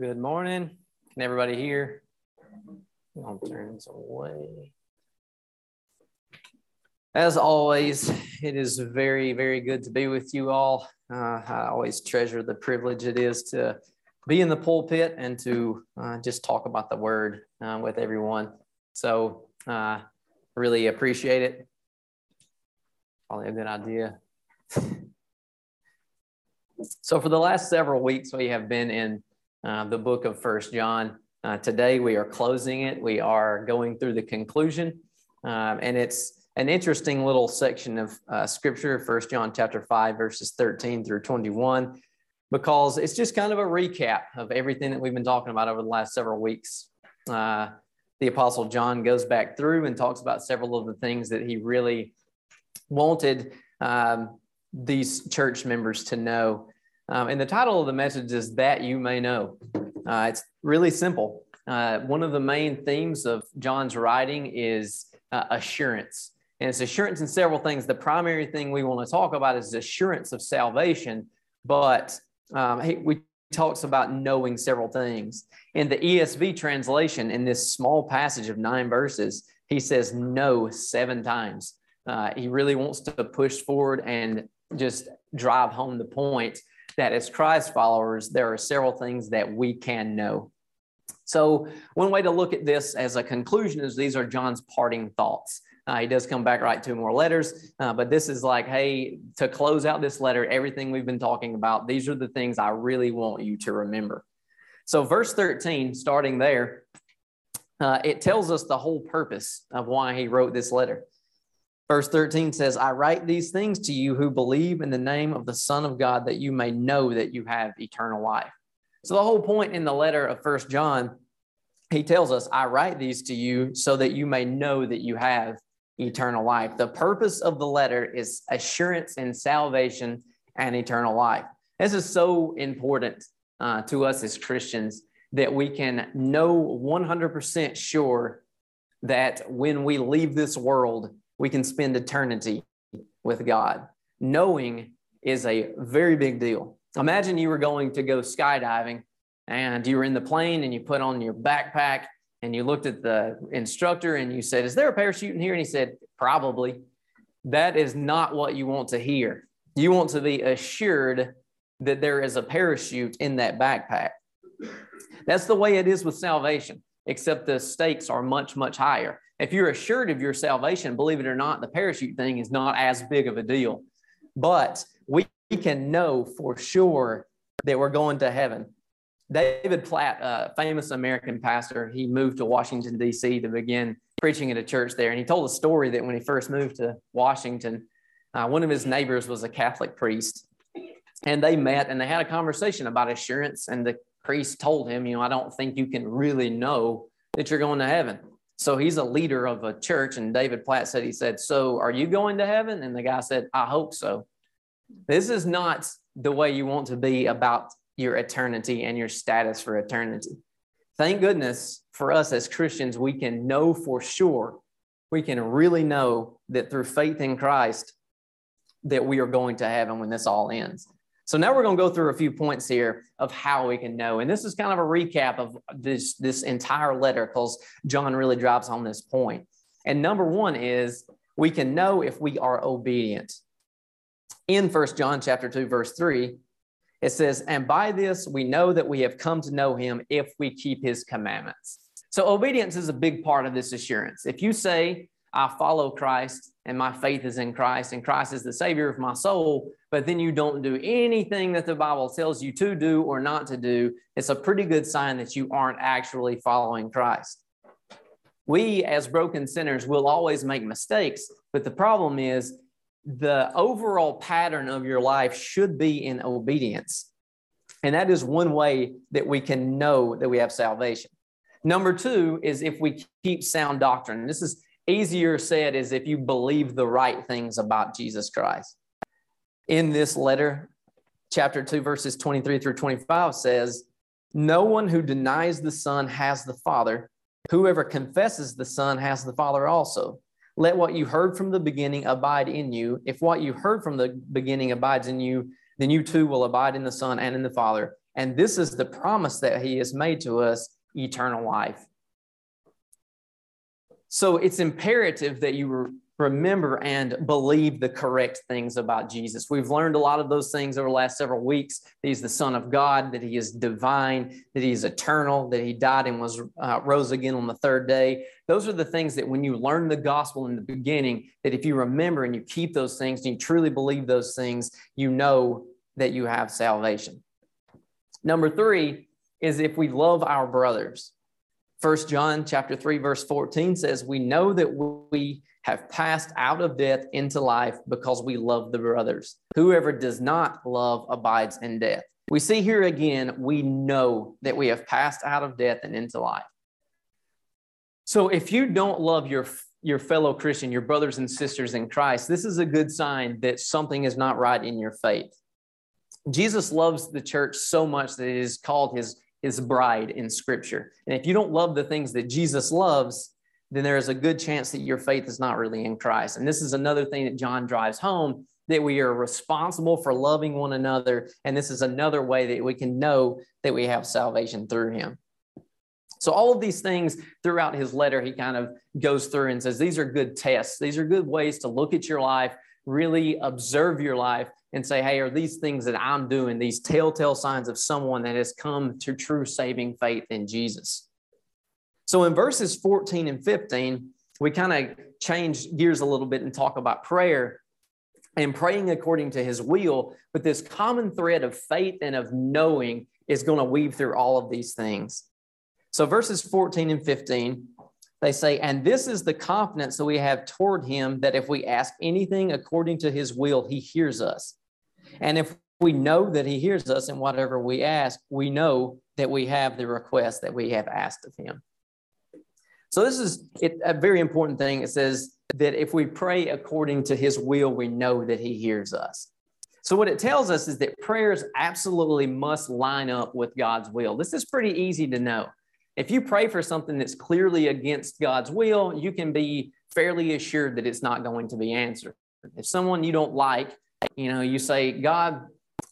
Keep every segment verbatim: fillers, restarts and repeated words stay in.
Good morning. Can everybody hear? I'll turn this away. As always, it is very, very good to be with you all. Uh, I always treasure the privilege it is to be in the pulpit and to uh, just talk about the word uh, with everyone. So uh, really appreciate it. Probably a good idea. So for the last several weeks, we have been in Uh, the book of First John. Uh, today we are closing it. We are going through the conclusion. Um, and it's an interesting little section of uh, scripture, First John chapter five, verses thirteen through twenty-one, because it's just kind of a recap of everything that we've been talking about over the last several weeks. Uh, the Apostle John goes back through and talks about several of the things that he really wanted um, these church members to know. Um, and the title of the message is That You May Know. Uh, it's really simple. Uh, one of the main themes of John's writing is uh, assurance. And it's assurance in several things. The primary thing we want to talk about is assurance of salvation. But um, he, we, he talks about knowing several things. In the E S V translation, in this small passage of nine verses, he says no seven times. Uh, he really wants to push forward and just drive home the point that as Christ followers, there are several things that we can know. So one way to look at this as a conclusion is these are John's parting thoughts. Uh, he does come back right to more letters, uh, but this is like, hey, to close out this letter, everything we've been talking about, these are the things I really want you to remember. So verse thirteen, starting there, uh, it tells us the whole purpose of why he wrote this letter. Verse thirteen says, I write these things to you who believe in the name of the Son of God, that you may know that you have eternal life. So the whole point in the letter of First John, he tells us, I write these to you so that you may know that you have eternal life. The purpose of the letter is assurance in salvation and eternal life. This is so important uh, to us as Christians, that we can know one hundred percent sure that when we leave this world, we can spend eternity with God. Knowing is a very big deal. Imagine you were going to go skydiving and you were in the plane and you put on your backpack and you looked at the instructor and you said, is there a parachute in here? And he said, probably. That is not what you want to hear. You want to be assured that there is a parachute in that backpack. That's the way it is with salvation, except the stakes are much, much higher. If you're assured of your salvation, believe it or not, the parachute thing is not as big of a deal. But we can know for sure that we're going to heaven. David Platt, a famous American pastor, he moved to Washington, D C to begin preaching at a church there. And he told a story that when he first moved to Washington, uh, one of his neighbors was a Catholic priest. And they met and they had a conversation about assurance. And the priest told him, you know, I don't think you can really know that you're going to heaven. So he's a leader of a church, and David Platt said, he said, so are you going to heaven? And the guy said, I hope so. This is not the way you want to be about your eternity and your status for eternity. Thank goodness for us as Christians, we can know for sure, we can really know that through faith in Christ, that we are going to heaven when this all ends. So now we're going to go through a few points here of how we can know. And this is kind of a recap of this, this entire letter, because John really drives home this point. And number one is we can know if we are obedient. In First John chapter two, verse three, it says, and by this we know that we have come to know him if we keep his commandments. So obedience is a big part of this assurance. If you say, I follow Christ and my faith is in Christ and Christ is the Savior of my soul, but then you don't do anything that the Bible tells you to do or not to do, it's a pretty good sign that you aren't actually following Christ. We as broken sinners will always make mistakes, but the problem is the overall pattern of your life should be in obedience. And that is one way that we can know that we have salvation. Number two is if we keep sound doctrine. This is easier said is if you believe the right things about Jesus Christ. In this letter, chapter two, verses twenty-three through twenty-five says, no one who denies the Son has the Father. Whoever confesses the Son has the Father also. Let what you heard from the beginning abide in you. If what you heard from the beginning abides in you, then you too will abide in the Son and in the Father. And this is the promise that he has made to us, eternal life. So it's imperative that you re- remember and believe the correct things about Jesus. We've learned a lot of those things over the last several weeks. That he's the Son of God, that he is divine, that he is eternal, that he died and was uh, rose again on the third day. Those are the things that when you learn the gospel in the beginning, that if you remember and you keep those things and you truly believe those things, you know that you have salvation. Number three is if we love our brothers. First John chapter three, verse fourteen says, we know that we have passed out of death into life because we love the brothers. Whoever does not love abides in death. We see here again, we know that we have passed out of death and into life. So if you don't love your, your fellow Christian, your brothers and sisters in Christ, this is a good sign that something is not right in your faith. Jesus loves the church so much that it is called his his bride in Scripture. And if you don't love the things that Jesus loves, then there is a good chance that your faith is not really in Christ. And this is another thing that John drives home, that we are responsible for loving one another. And this is another way that we can know that we have salvation through him. So all of these things throughout his letter, he kind of goes through and says, these are good tests. These are good ways to look at your life, really observe your life, and say, hey, are these things that I'm doing, these telltale signs of someone that has come to true saving faith in Jesus? So in verses fourteen and fifteen, we kind of change gears a little bit and talk about prayer and praying according to his will. But this common thread of faith and of knowing is going to weave through all of these things. So verses fourteen and fifteen, they say, and this is the confidence that we have toward him, that if we ask anything according to his will, he hears us. And if we know that he hears us in whatever we ask, we know that we have the request that we have asked of him. So this is a very important thing. It says that if we pray according to his will, we know that he hears us. So what it tells us is that prayers absolutely must line up with God's will. This is pretty easy to know. If you pray for something that's clearly against God's will, you can be fairly assured that it's not going to be answered. If someone you don't like, you know, you say, God,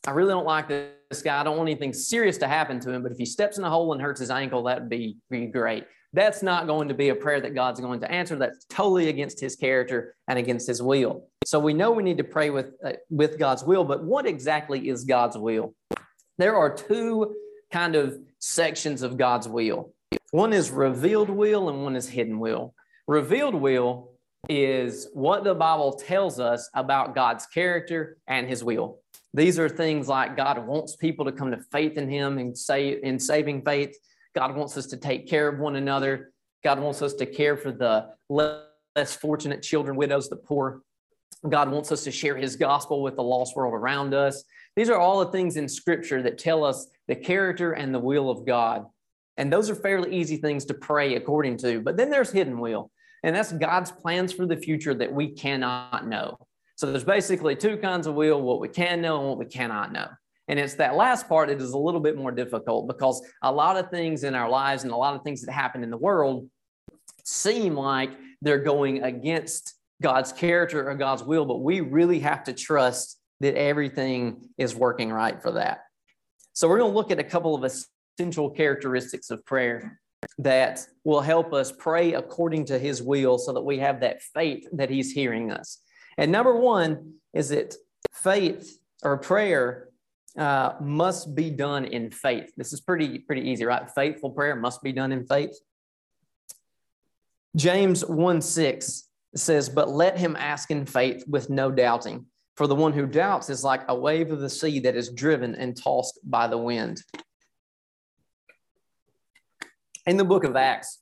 I really don't like this guy. I don't want anything serious to happen to him. But if he steps in a hole and hurts his ankle, that would be, be great. That's not going to be a prayer that God's going to answer. That's totally against his character and against his will. So we know we need to pray with, uh, with God's will. But what exactly is God's will? There are two kind of sections of God's will. One is revealed will and one is hidden will. Revealed will is what the Bible tells us about God's character and his will. These are things like God wants people to come to faith in him and say in saving faith. God wants us to take care of one another. God wants us to care for the less fortunate children, widows, the poor. God wants us to share his gospel with the lost world around us. These are all the things in Scripture that tell us the character and the will of God. And those are fairly easy things to pray according to. But then there's hidden will. And that's God's plans for the future that we cannot know. So there's basically two kinds of will, what we can know and what we cannot know. And it's that last part that is a little bit more difficult, because a lot of things in our lives and a lot of things that happen in the world seem like they're going against God's character or God's will, but we really have to trust that everything is working right for that. So we're going to look at a couple of essential characteristics of prayer that will help us pray according to his will so that we have that faith that he's hearing us. And number one is that faith or prayer uh, must be done in faith. This is pretty, pretty easy, right? Faithful prayer must be done in faith. James one six says, but let him ask in faith with no doubting. For the one who doubts is like a wave of the sea that is driven and tossed by the wind. In the book of Acts,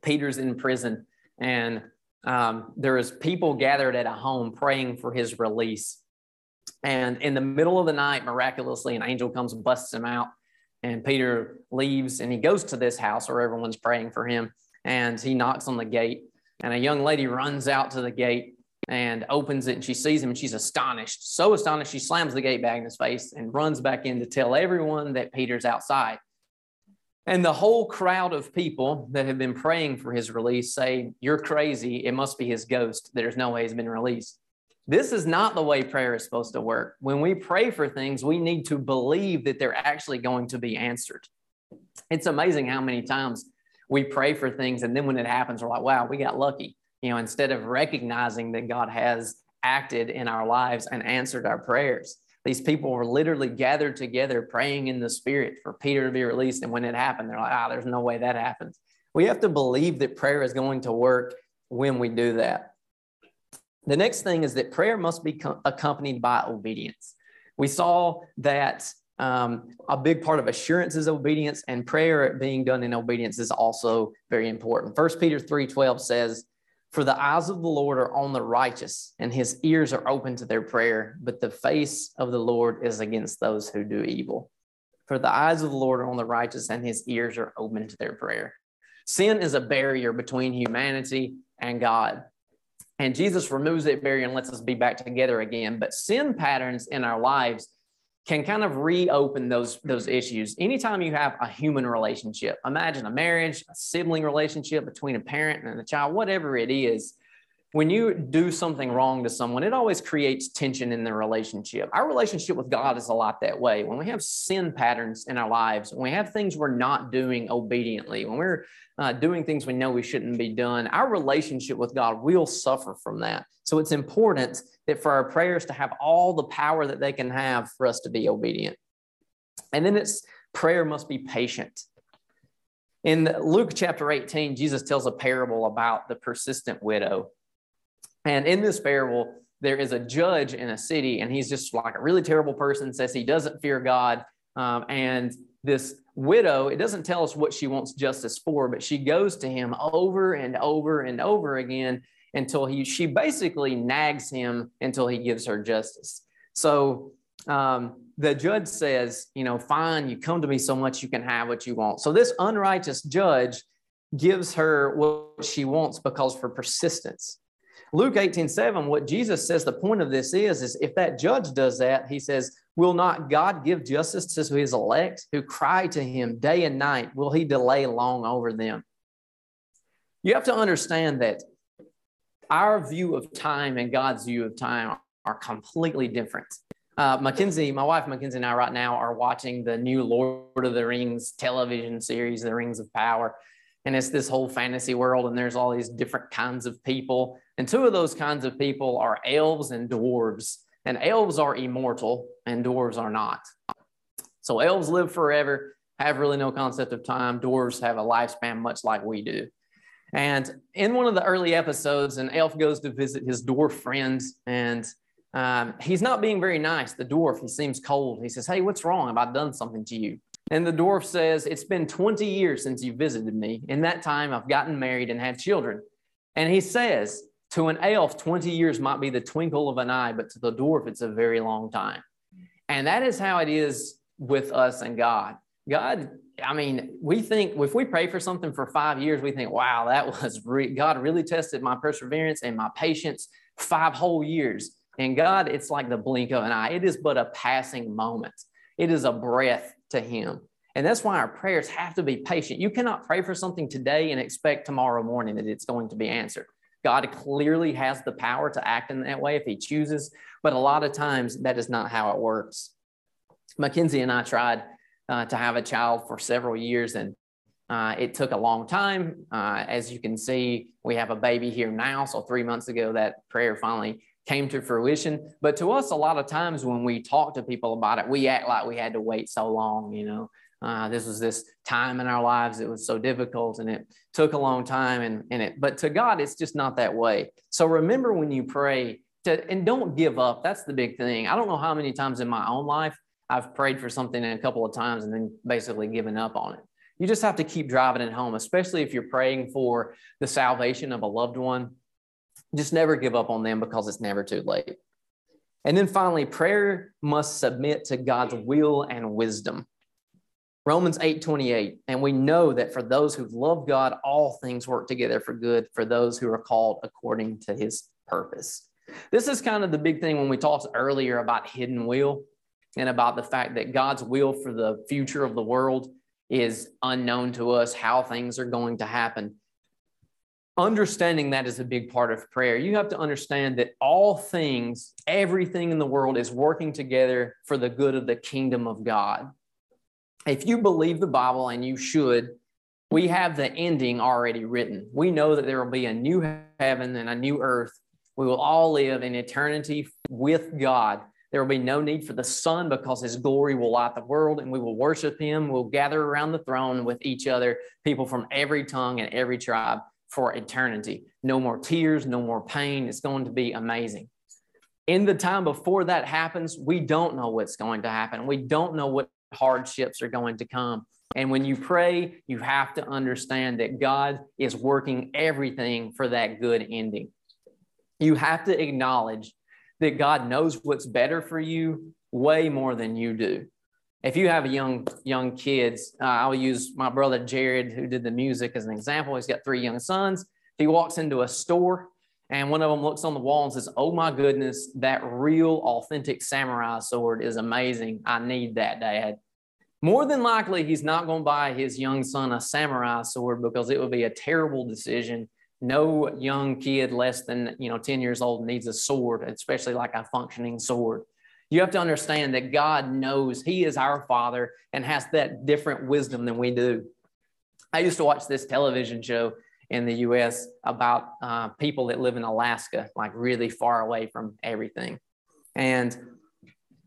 Peter's in prison, and um, there is people gathered at a home praying for his release. And in the middle of the night, miraculously, an angel comes and busts him out, and Peter leaves, and he goes to this house where everyone's praying for him, and he knocks on the gate. And a young lady runs out to the gate and opens it, and she sees him, and she's astonished. So astonished, she slams the gate back in his face and runs back in to tell everyone that Peter's outside. And the whole crowd of people that have been praying for his release say, you're crazy. It must be his ghost. There's no way he's been released. This is not the way prayer is supposed to work. When we pray for things, we need to believe that they're actually going to be answered. It's amazing how many times we pray for things, and then when it happens, we're like, wow, we got lucky. You know, instead of recognizing that God has acted in our lives and answered our prayers. These people were literally gathered together praying in the Spirit for Peter to be released. And when it happened, they're like, ah, there's no way that happens. We have to believe that prayer is going to work when we do that. The next thing is that prayer must be accompanied by obedience. We saw that um, a big part of assurance is obedience, and prayer being done in obedience is also very important. First Peter three twelve says, "For the eyes of the Lord are on the righteous, and his ears are open to their prayer, but the face of the Lord is against those who do evil." For the eyes of the Lord are on the righteous, and his ears are open to their prayer. Sin is a barrier between humanity and God, and Jesus removes that barrier and lets us be back together again. But sin patterns in our lives can kind of reopen those, those issues. Anytime you have a human relationship, imagine a marriage, a sibling relationship between a parent and a child, whatever it is, when you do something wrong to someone, it always creates tension in the relationship. Our relationship with God is a lot that way. When we have sin patterns in our lives, when we have things we're not doing obediently, when we're uh, doing things we know we shouldn't be done, our relationship with God will suffer from that. So it's important that for our prayers to have all the power that they can have for us to be obedient. And then it's prayer must be patient. In Luke chapter eighteen, Jesus tells a parable about the persistent widow. And in this parable, there is a judge in a city, and he's just like a really terrible person, says he doesn't fear God. Um, and this widow, it doesn't tell us what she wants justice for, but she goes to him over and over and over again until he, she basically nags him until he gives her justice. So um, the judge says, you know, fine, you come to me so much, you can have what you want. So this unrighteous judge gives her what she wants because of her persistence. Luke eighteen seven, what Jesus says the point of this is, is if that judge does that, he says, will not God give justice to his elect who cry to him day and night? Will he delay long over them? You have to understand that our view of time and God's view of time are completely different. Uh, Mackenzie, my wife Mackenzie and I right now are watching the new Lord of the Rings television series, The Rings of Power. And it's this whole fantasy world, and there's all these different kinds of people. And two of those kinds of people are elves and dwarves. And elves are immortal, and dwarves are not. So elves live forever, have really no concept of time. Dwarves have a lifespan much like we do. And in one of the early episodes, an elf goes to visit his dwarf friends, and um, he's not being very nice. The dwarf, he seems cold. He says, hey, what's wrong? Have I done something to you? And the dwarf says, it's been twenty years since you visited me. In that time, I've gotten married and had children. And he says, to an elf, twenty years might be the twinkle of an eye, but to the dwarf, it's a very long time. And that is how it is with us and God. God, I mean, we think if we pray for something for five years, we think, wow, that was re- God really tested my perseverance and my patience five whole years. And God, it's like the blink of an eye. It is but a passing moment. It is a breath to him. And that's why our prayers have to be patient. You cannot pray for something today and expect tomorrow morning that it's going to be answered. God clearly has the power to act in that way if he chooses, but a lot of times that is not how it works. Mackenzie and I tried uh, to have a child for several years, and uh, it took a long time. Uh, as you can see, we have a baby here now, so three months ago that prayer finally came to fruition. But to us, a lot of times when we talk to people about it, we act like we had to wait so long, you know. Uh, this was this time in our lives. It was so difficult, and it took a long time. And, and it, but to God, it's just not that way. So remember when you pray to, and don't give up. That's the big thing. I don't know how many times in my own life I've prayed for something a couple of times and then basically given up on it. You just have to keep driving it home, especially if you're praying for the salvation of a loved one. Just never give up on them because it's never too late. And then finally, prayer must submit to God's will and wisdom. Romans eight twenty-eight, and we know that for those who love God, all things work together for good for those who are called according to his purpose. This is kind of the big thing when we talked earlier about hidden will and about the fact that God's will for the future of the world is unknown to us, how things are going to happen. understanding that is a big part of prayer. You have to understand that all things, everything in the world is working together for the good of the kingdom of God. If you believe the Bible, and you should, we have the ending already written. We know that there will be a new heaven and a new earth. We will all live in eternity with God. There will be no need for the sun because his glory will light the world, and we will worship him. We'll gather around the throne with each other, people from every tongue and every tribe for eternity. No more tears, no more pain. It's going to be amazing. In the time before that happens, we don't know what's going to happen. We don't know what hardships are going to come. And when you pray, you have to understand that God is working everything for that good ending. You have to acknowledge that God knows what's better for you way more than you do. If you have young, young kids, uh, I'll use my brother Jared, who did the music, as an example. He's got three young sons. If he walks into a store and one of them looks on the wall and says, "Oh my goodness, that real authentic samurai sword is amazing. I need that, Dad." More than likely, he's not going to buy his young son a samurai sword, because it would be a terrible decision. No young kid less than, you know, ten years old needs a sword, especially like a functioning sword. You have to understand that God knows. He is our Father and has that different wisdom than we do. I used to watch this television show in the U S about uh, people that live in Alaska, like really far away from everything. And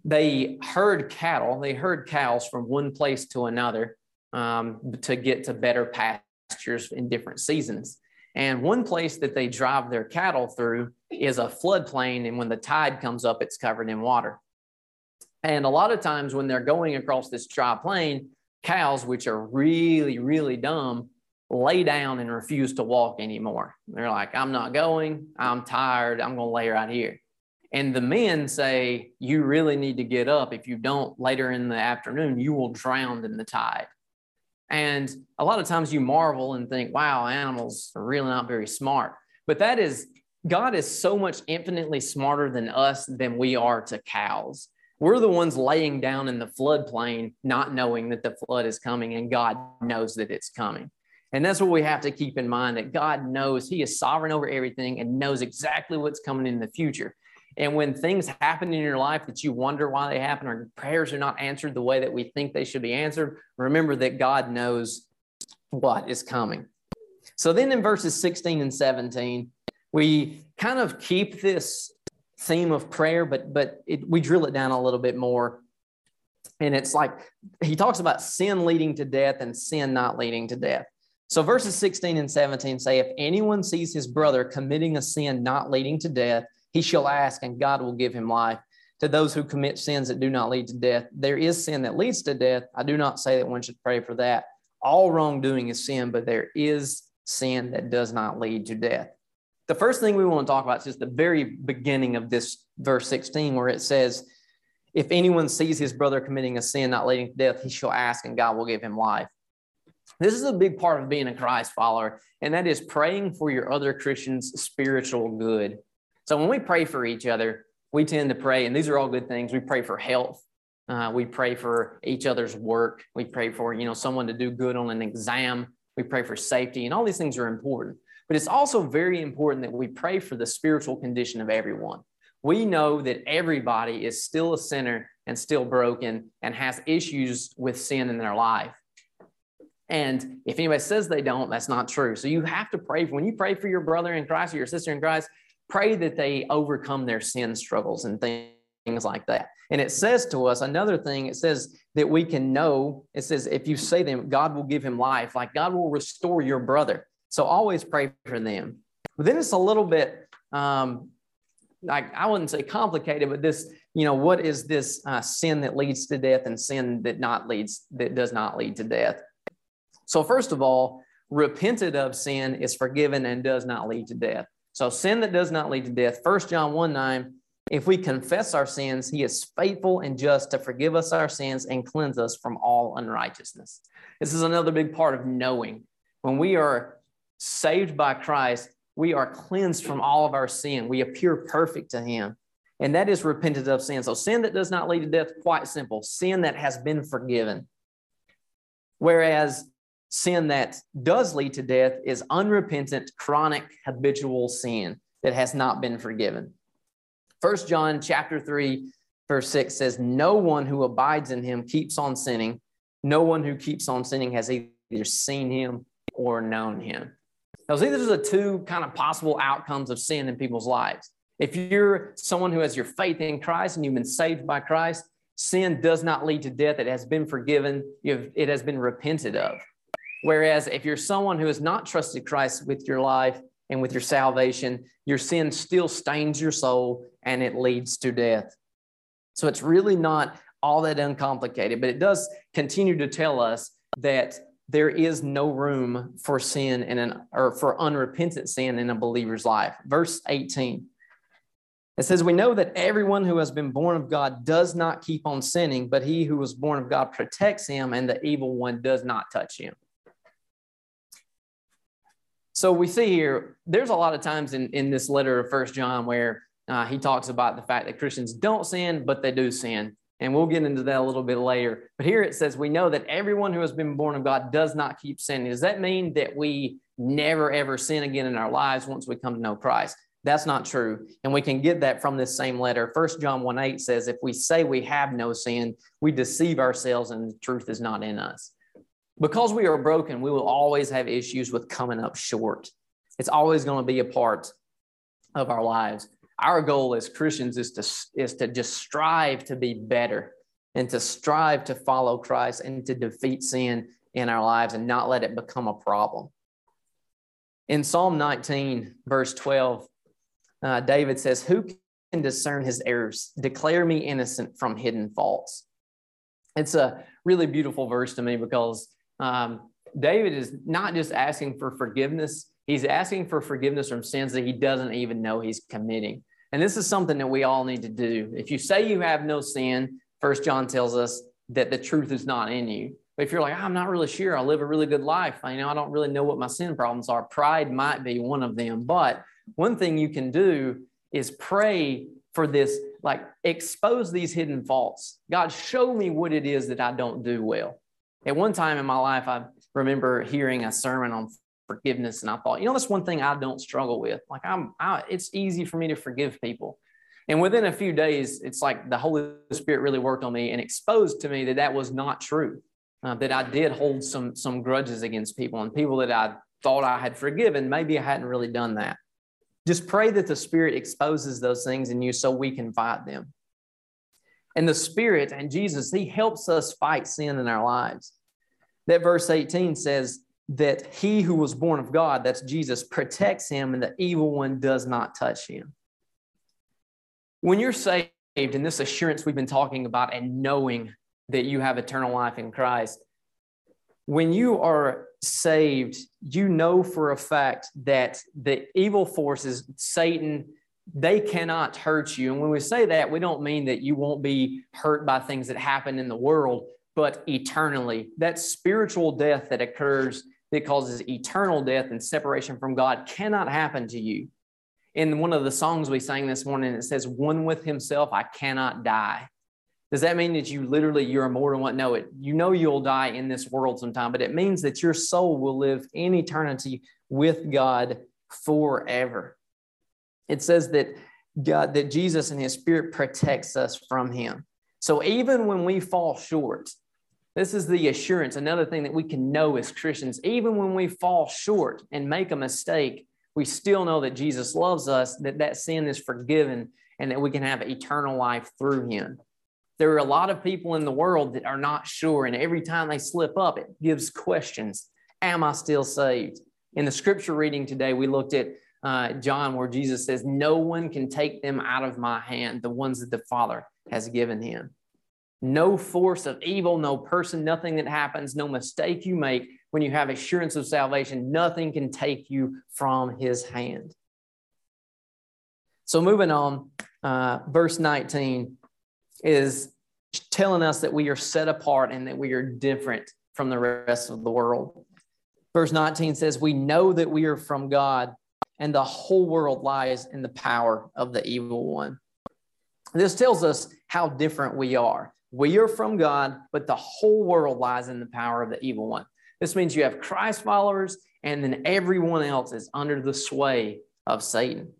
they herd cattle, they herd cows from one place to another um, to get to better pastures in different seasons. And one place that they drive their cattle through is a floodplain, and when the tide comes up, it's covered in water. And a lot of times when they're going across this dry plain, cows, which are really, really dumb, lay down and refuse to walk anymore. They're like, "I'm not going, I'm tired, I'm going to lay right here." And the men say, "You really need to get up. If you don't, later in the afternoon, you will drown in the tide." And a lot of times you marvel and think, wow, animals are really not very smart. But that is, God is so much infinitely smarter than us than we are to cows. We're the ones laying down in the floodplain, not knowing that the flood is coming, and God knows that it's coming. And that's what we have to keep in mind, that God knows. He is sovereign over everything and knows exactly what's coming in the future. And when things happen in your life that you wonder why they happen, or prayers are not answered the way that we think they should be answered, remember that God knows what is coming. So then in verses sixteen and seventeen, we kind of keep this theme of prayer, but, but it, we drill it down a little bit more. And it's like he talks about sin leading to death and sin not leading to death. So verses sixteen and seventeen say, "If anyone sees his brother committing a sin not leading to death, he shall ask, and God will give him life. To those who commit sins that do not lead to death, there is sin that leads to death. I do not say that one should pray for that. All wrongdoing is sin, but there is sin that does not lead to death." The first thing we want to talk about is just the very beginning of this verse sixteen, where it says, "If anyone sees his brother committing a sin not leading to death, he shall ask, and God will give him life." This is a big part of being a Christ follower, and that is praying for your other Christians' spiritual good. So when we pray for each other, we tend to pray, and these are all good things. We pray for health. Uh, we pray for each other's work. We pray for, you know, someone to do good on an exam. We pray for safety, and all these things are important. But it's also very important that we pray for the spiritual condition of everyone. We know that everybody is still a sinner and still broken and has issues with sin in their life. And if anybody says they don't, that's not true. So you have to pray. When you pray for your brother in Christ or your sister in Christ, pray that they overcome their sin struggles and things like that. And it says to us, another thing, it says that we can know, it says, if you say them, God will give him life, like God will restore your brother. So always pray for them. But then it's a little bit, um, like I wouldn't say complicated, but this, you know, what is this uh, sin that leads to death and sin that not leads, that does not lead to death? So first of all, repented of sin is forgiven and does not lead to death. So sin that does not lead to death. First John one nine, if we confess our sins, he is faithful and just to forgive us our sins and cleanse us from all unrighteousness. This is another big part of knowing. When we are saved by Christ, we are cleansed from all of our sin. We appear perfect to him. And that is repented of sin. So sin that does not lead to death, quite simple. Sin that has been forgiven. Whereas sin that does lead to death is unrepentant, chronic, habitual sin that has not been forgiven. First John chapter three, verse six says, no one who abides in him keeps on sinning. No one who keeps on sinning has either seen him or known him. Now, see, these are the two kind of possible outcomes of sin in people's lives. If you're someone who has your faith in Christ and you've been saved by Christ, sin does not lead to death. It has been forgiven. It has been repented of. Whereas if you're someone who has not trusted Christ with your life and with your salvation, your sin still stains your soul and it leads to death. So it's really not all that uncomplicated, but it does continue to tell us that there is no room for sin in an, or for unrepentant sin in a believer's life. Verse eighteen, it says, we know that everyone who has been born of God does not keep on sinning, but he who was born of God protects him, and the evil one does not touch him. So we see here, there's a lot of times in, in this letter of First John where uh, he talks about the fact that Christians don't sin, but they do sin. And we'll get into that a little bit later. But here it says, we know that everyone who has been born of God does not keep sinning. Does that mean that we never, ever sin again in our lives once we come to know Christ? That's not true. And we can get that from this same letter. First John one eight says, if we say we have no sin, we deceive ourselves and the truth is not in us. Because we are broken, we will always have issues with coming up short. It's always going to be a part of our lives. Our goal as Christians is to, is to just strive to be better and to strive to follow Christ and to defeat sin in our lives and not let it become a problem. In Psalm nineteen, verse twelve, uh, David says, who can discern his errors? Declare me innocent from hidden faults. It's a really beautiful verse to me because Um, David is not just asking for forgiveness. He's asking for forgiveness from sins that he doesn't even know he's committing. And this is something that we all need to do. If you say you have no sin, First John tells us that the truth is not in you. But if you're like, I'm not really sure. I live a really good life. I know I don't really know what my sin problems are. Pride might be one of them. But one thing you can do is pray for this, like expose these hidden faults. God, show me what it is that I don't do well. At one time in my life, I remember hearing a sermon on forgiveness, and I thought, you know, that's one thing I don't struggle with. Like, I'm, I, it's easy for me to forgive people. And within a few days, it's like the Holy Spirit really worked on me and exposed to me that that was not true, uh, that I did hold some, some grudges against people, and people that I thought I had forgiven, maybe I hadn't really done that. Just pray that the Spirit exposes those things in you so we can fight them. And the Spirit and Jesus, he helps us fight sin in our lives. That verse eighteen says that he who was born of God, that's Jesus, protects him and the evil one does not touch him. When you're saved, and this assurance we've been talking about and knowing that you have eternal life in Christ, when you are saved, you know for a fact that the evil forces, Satan, they cannot hurt you. And when we say that, we don't mean that you won't be hurt by things that happen in the world, but eternally. That spiritual death that occurs that causes eternal death and separation from God cannot happen to you. In one of the songs we sang this morning, it says, one with himself, I cannot die. Does that mean that you literally, you're immortal? What? No, it, you know you'll die in this world sometime, but it means that your soul will live in eternity with God forever. It says that God, that Jesus and his Spirit protects us from him. So even when we fall short, this is the assurance, another thing that we can know as Christians, even when we fall short and make a mistake, we still know that Jesus loves us, that that sin is forgiven, and that we can have eternal life through him. There are a lot of people in the world that are not sure, and every time they slip up, it gives questions. Am I still saved? In the scripture reading today, we looked at Uh, John, where Jesus says, no one can take them out of my hand, the ones that the Father has given him. No force of evil, no person, nothing that happens, no mistake you make when you have assurance of salvation, nothing can take you from his hand. So moving on, uh, verse nineteen is telling us that we are set apart and that we are different from the rest of the world. Verse nineteen says, we know that we are from God, and the whole world lies in the power of the evil one. This tells us how different we are. We are from God, but the whole world lies in the power of the evil one. This means you have Christ followers, and then everyone else is under the sway of Satan.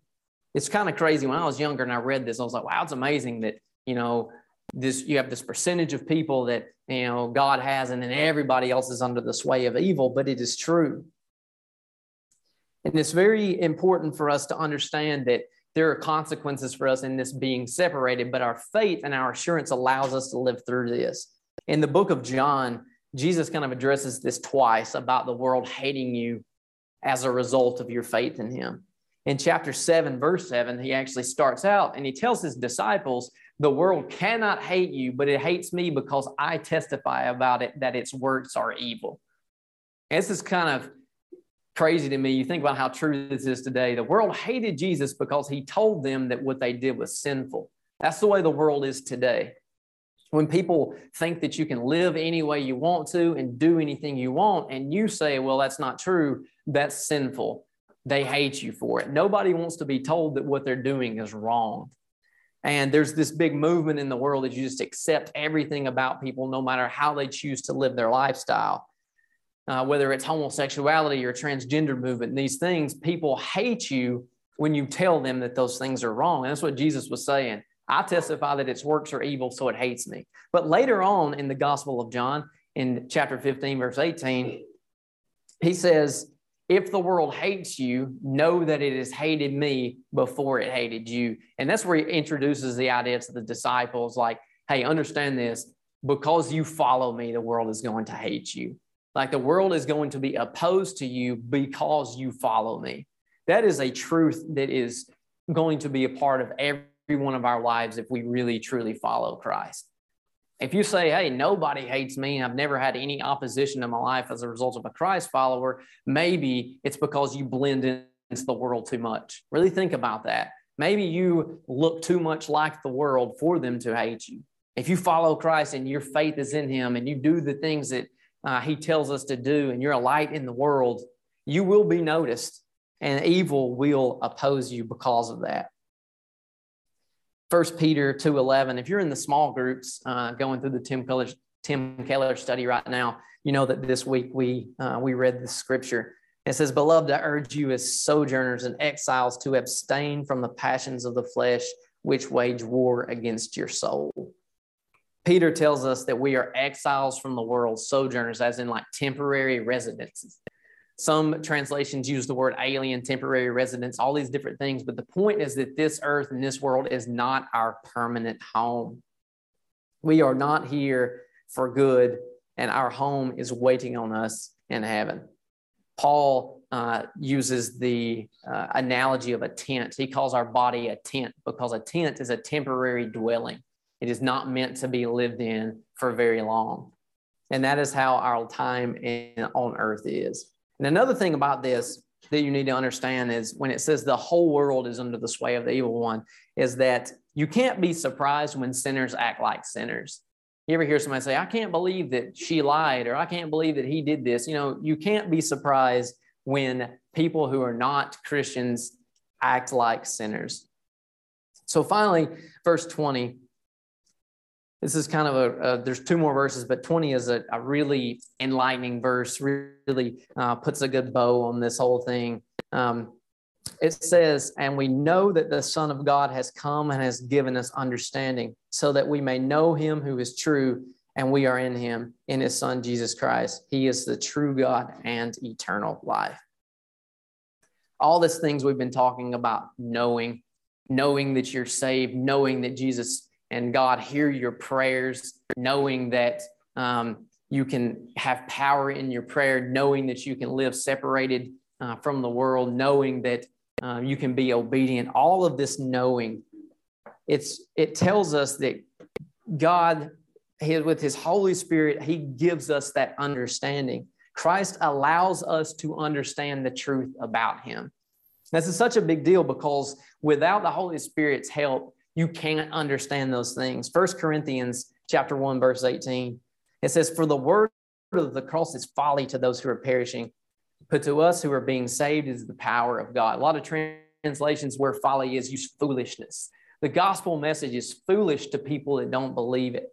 It's kind of crazy. When I was younger and I read this, I was like, wow, it's amazing that, you know, this, you have this percentage of people that, you know, God has, and then everybody else is under the sway of evil, but it is true. And it's very important for us to understand that there are consequences for us in this being separated, but our faith and our assurance allows us to live through this. In the book of John, Jesus kind of addresses this twice about the world hating you as a result of your faith in him. In chapter seven, verse seven, he actually starts out and he tells his disciples, the world cannot hate you, but it hates me because I testify about it that its works are evil. And this is kind of crazy to me. You think about how true this is today. The world hated Jesus because he told them that what they did was sinful. That's the way the world is today. When people think that you can live any way you want to and do anything you want, and you say, well, that's not true, that's sinful, they hate you for it. Nobody wants to be told that what they're doing is wrong. And there's this big movement in the world that you just accept everything about people, no matter how they choose to live their lifestyle. Uh, whether it's homosexuality or transgender movement, these things, people hate you when you tell them that those things are wrong. And that's what Jesus was saying. I testify that its works are evil, so it hates me. But later on in the Gospel of John, in chapter fifteen, verse eighteen, he says, if the world hates you, know that it has hated me before it hated you. And that's where he introduces the idea to the disciples, like, hey, understand this, because you follow me, the world is going to hate you. Like, the world is going to be opposed to you because you follow me. That is a truth that is going to be a part of every one of our lives if we really, truly follow Christ. If you say, hey, nobody hates me, and I've never had any opposition in my life as a result of a Christ follower, maybe it's because you blend into the world too much. Really think about that. Maybe you look too much like the world for them to hate you. If you follow Christ and your faith is in him and you do the things that Uh, he tells us to do, and you're a light in the world, you will be noticed, and evil will oppose you because of that. First Peter two eleven, if you're in the small groups uh, going through the Tim Keller, Tim Keller study right now, you know that this week we, uh, we read the scripture. It says, beloved, I urge you as sojourners and exiles to abstain from the passions of the flesh, which wage war against your soul. Peter tells us that we are exiles from the world, sojourners, as in like temporary residences. Some translations use the word alien, temporary residence, all these different things. But the point is that this earth and this world is not our permanent home. We are not here for good, and our home is waiting on us in heaven. Paul uh, uses the uh, analogy of a tent. He calls our body a tent because a tent is a temporary dwelling. It is not meant to be lived in for very long. And that is how our time in, on earth is. And another thing about this that you need to understand is when it says the whole world is under the sway of the evil one, is that you can't be surprised when sinners act like sinners. You ever hear somebody say, I can't believe that she lied, or I can't believe that he did this. You know, you can't be surprised when people who are not Christians act like sinners. So finally, verse twenty, this is kind of a, uh, there's two more verses, but twenty is a, a really enlightening verse, really uh, puts a good bow on this whole thing. Um, it says, and we know that the Son of God has come and has given us understanding so that we may know him who is true, and we are in him, in his Son, Jesus Christ. He is the true God and eternal life. All these things we've been talking about, knowing, knowing that you're saved, knowing that Jesus and God hear your prayers, knowing that um, you can have power in your prayer, knowing that you can live separated uh, from the world, knowing that uh, you can be obedient. All of this knowing, it's it tells us that God, his, with his Holy Spirit, he gives us that understanding. Christ allows us to understand the truth about him. This is such a big deal because without the Holy Spirit's help, you can't understand those things. First Corinthians chapter one, verse eighteen, it says, for the word of the cross is folly to those who are perishing, but to us who are being saved is the power of God. A lot of translations where folly is use foolishness. The gospel message is foolish to people that don't believe it.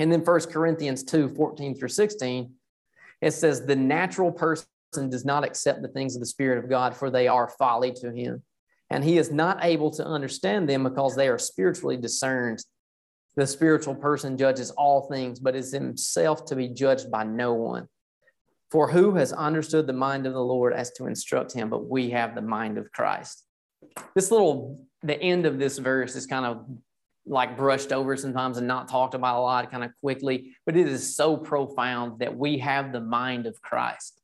And then First Corinthians two, fourteen through sixteen, It says, the natural person does not accept the things of the Spirit of God, for they are folly to him. And he is not able to understand them because they are spiritually discerned. The spiritual person judges all things, but is himself to be judged by no one. For who has understood the mind of the Lord as to instruct him? But we have the mind of Christ. This little, the end of this verse is kind of like brushed over sometimes and not talked about a lot, kind of quickly, but it is so profound that we have the mind of Christ.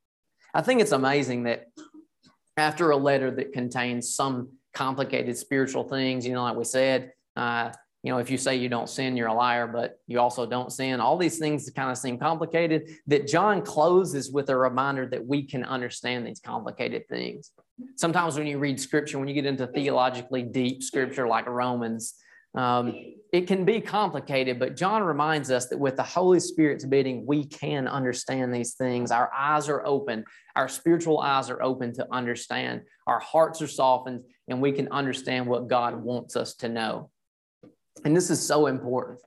I think it's amazing that after a letter that contains some complicated spiritual things, you know, like we said, uh, you know, if you say you don't sin, you're a liar, but you also don't sin. All these things kind of seem complicated, that John closes with a reminder that we can understand these complicated things. Sometimes when you read scripture, when you get into theologically deep scripture like Romans, um, it can be complicated, but John reminds us that with the Holy Spirit's bidding, we can understand these things. Our eyes are open. Our spiritual eyes are open to understand. Our hearts are softened, and we can understand what God wants us to know. And this is so important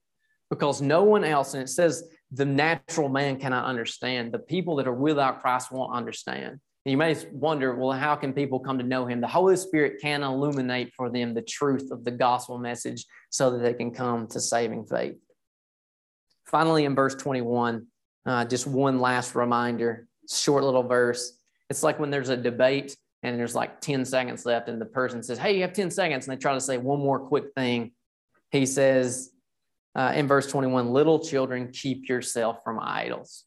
because no one else, and it says the natural man cannot understand. The people that are without Christ won't understand. You may wonder, well, how can people come to know him? The Holy Spirit can illuminate for them the truth of the gospel message so that they can come to saving faith. Finally, in verse twenty-one, uh, just one last reminder, short little verse. It's like when there's a debate and there's like ten seconds left and the person says, hey, you have ten seconds. And they try to say one more quick thing. He says uh, in verse twenty-one, little children, keep yourself from idols.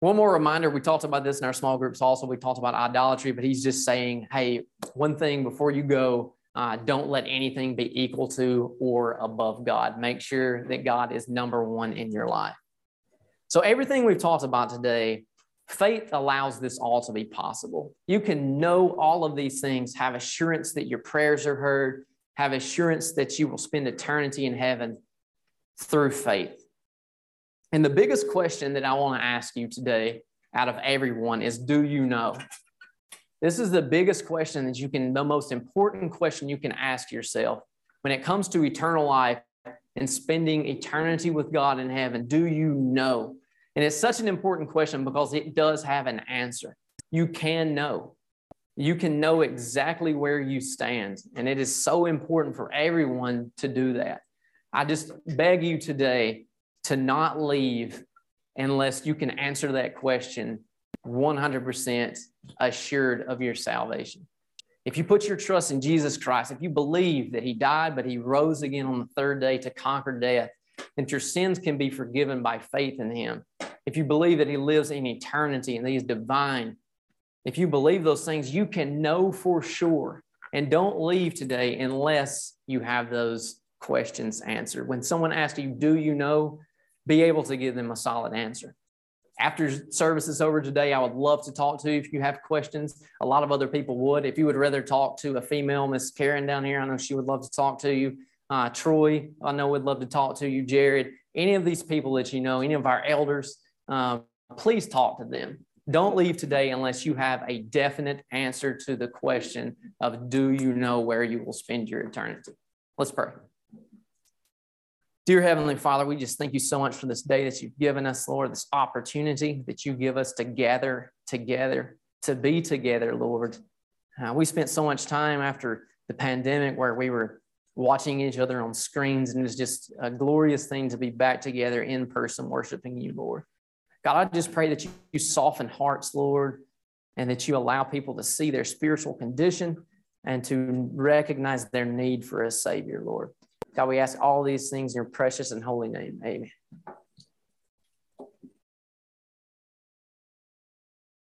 One more reminder, we talked about this in our small groups also. We talked about idolatry, but he's just saying, hey, one thing before you go, uh, don't let anything be equal to or above God. Make sure that God is number one in your life. So everything we've talked about today, faith allows this all to be possible. You can know all of these things, have assurance that your prayers are heard, have assurance that you will spend eternity in heaven through faith. And the biggest question that I want to ask you today out of everyone is, do you know? This is the biggest question that you can, the most important question you can ask yourself when it comes to eternal life and spending eternity with God in heaven. Do you know? And it's such an important question because it does have an answer. You can know. You can know exactly where you stand. And it is so important for everyone to do that. I just beg you today to not leave unless you can answer that question one hundred percent assured of your salvation. If you put your trust in Jesus Christ, if you believe that he died, but he rose again on the third day to conquer death, that your sins can be forgiven by faith in him. If you believe that he lives in eternity and that he is divine, if you believe those things, you can know for sure. And don't leave today unless you have those questions answered. When someone asks you, do you know? Be able to give them a solid answer. After service is over today, I would love to talk to you if you have questions. A lot of other people would. If you would rather talk to a female, Miss Karen down here, I know she would love to talk to you. Uh, Troy, I know would love to talk to you. Jared, any of these people that you know, any of our elders, uh, please talk to them. Don't leave today unless you have a definite answer to the question of, do you know where you will spend your eternity? Let's pray. Dear Heavenly Father, we just thank you so much for this day that you've given us, Lord, this opportunity that you give us to gather together, to be together, Lord. Uh, we spent so much time after the pandemic where we were watching each other on screens, and it was just a glorious thing to be back together in person worshiping you, Lord. God, I just pray that you, you soften hearts, Lord, and that you allow people to see their spiritual condition and to recognize their need for a Savior, Lord. God, we ask all these things in your precious and holy name. Amen.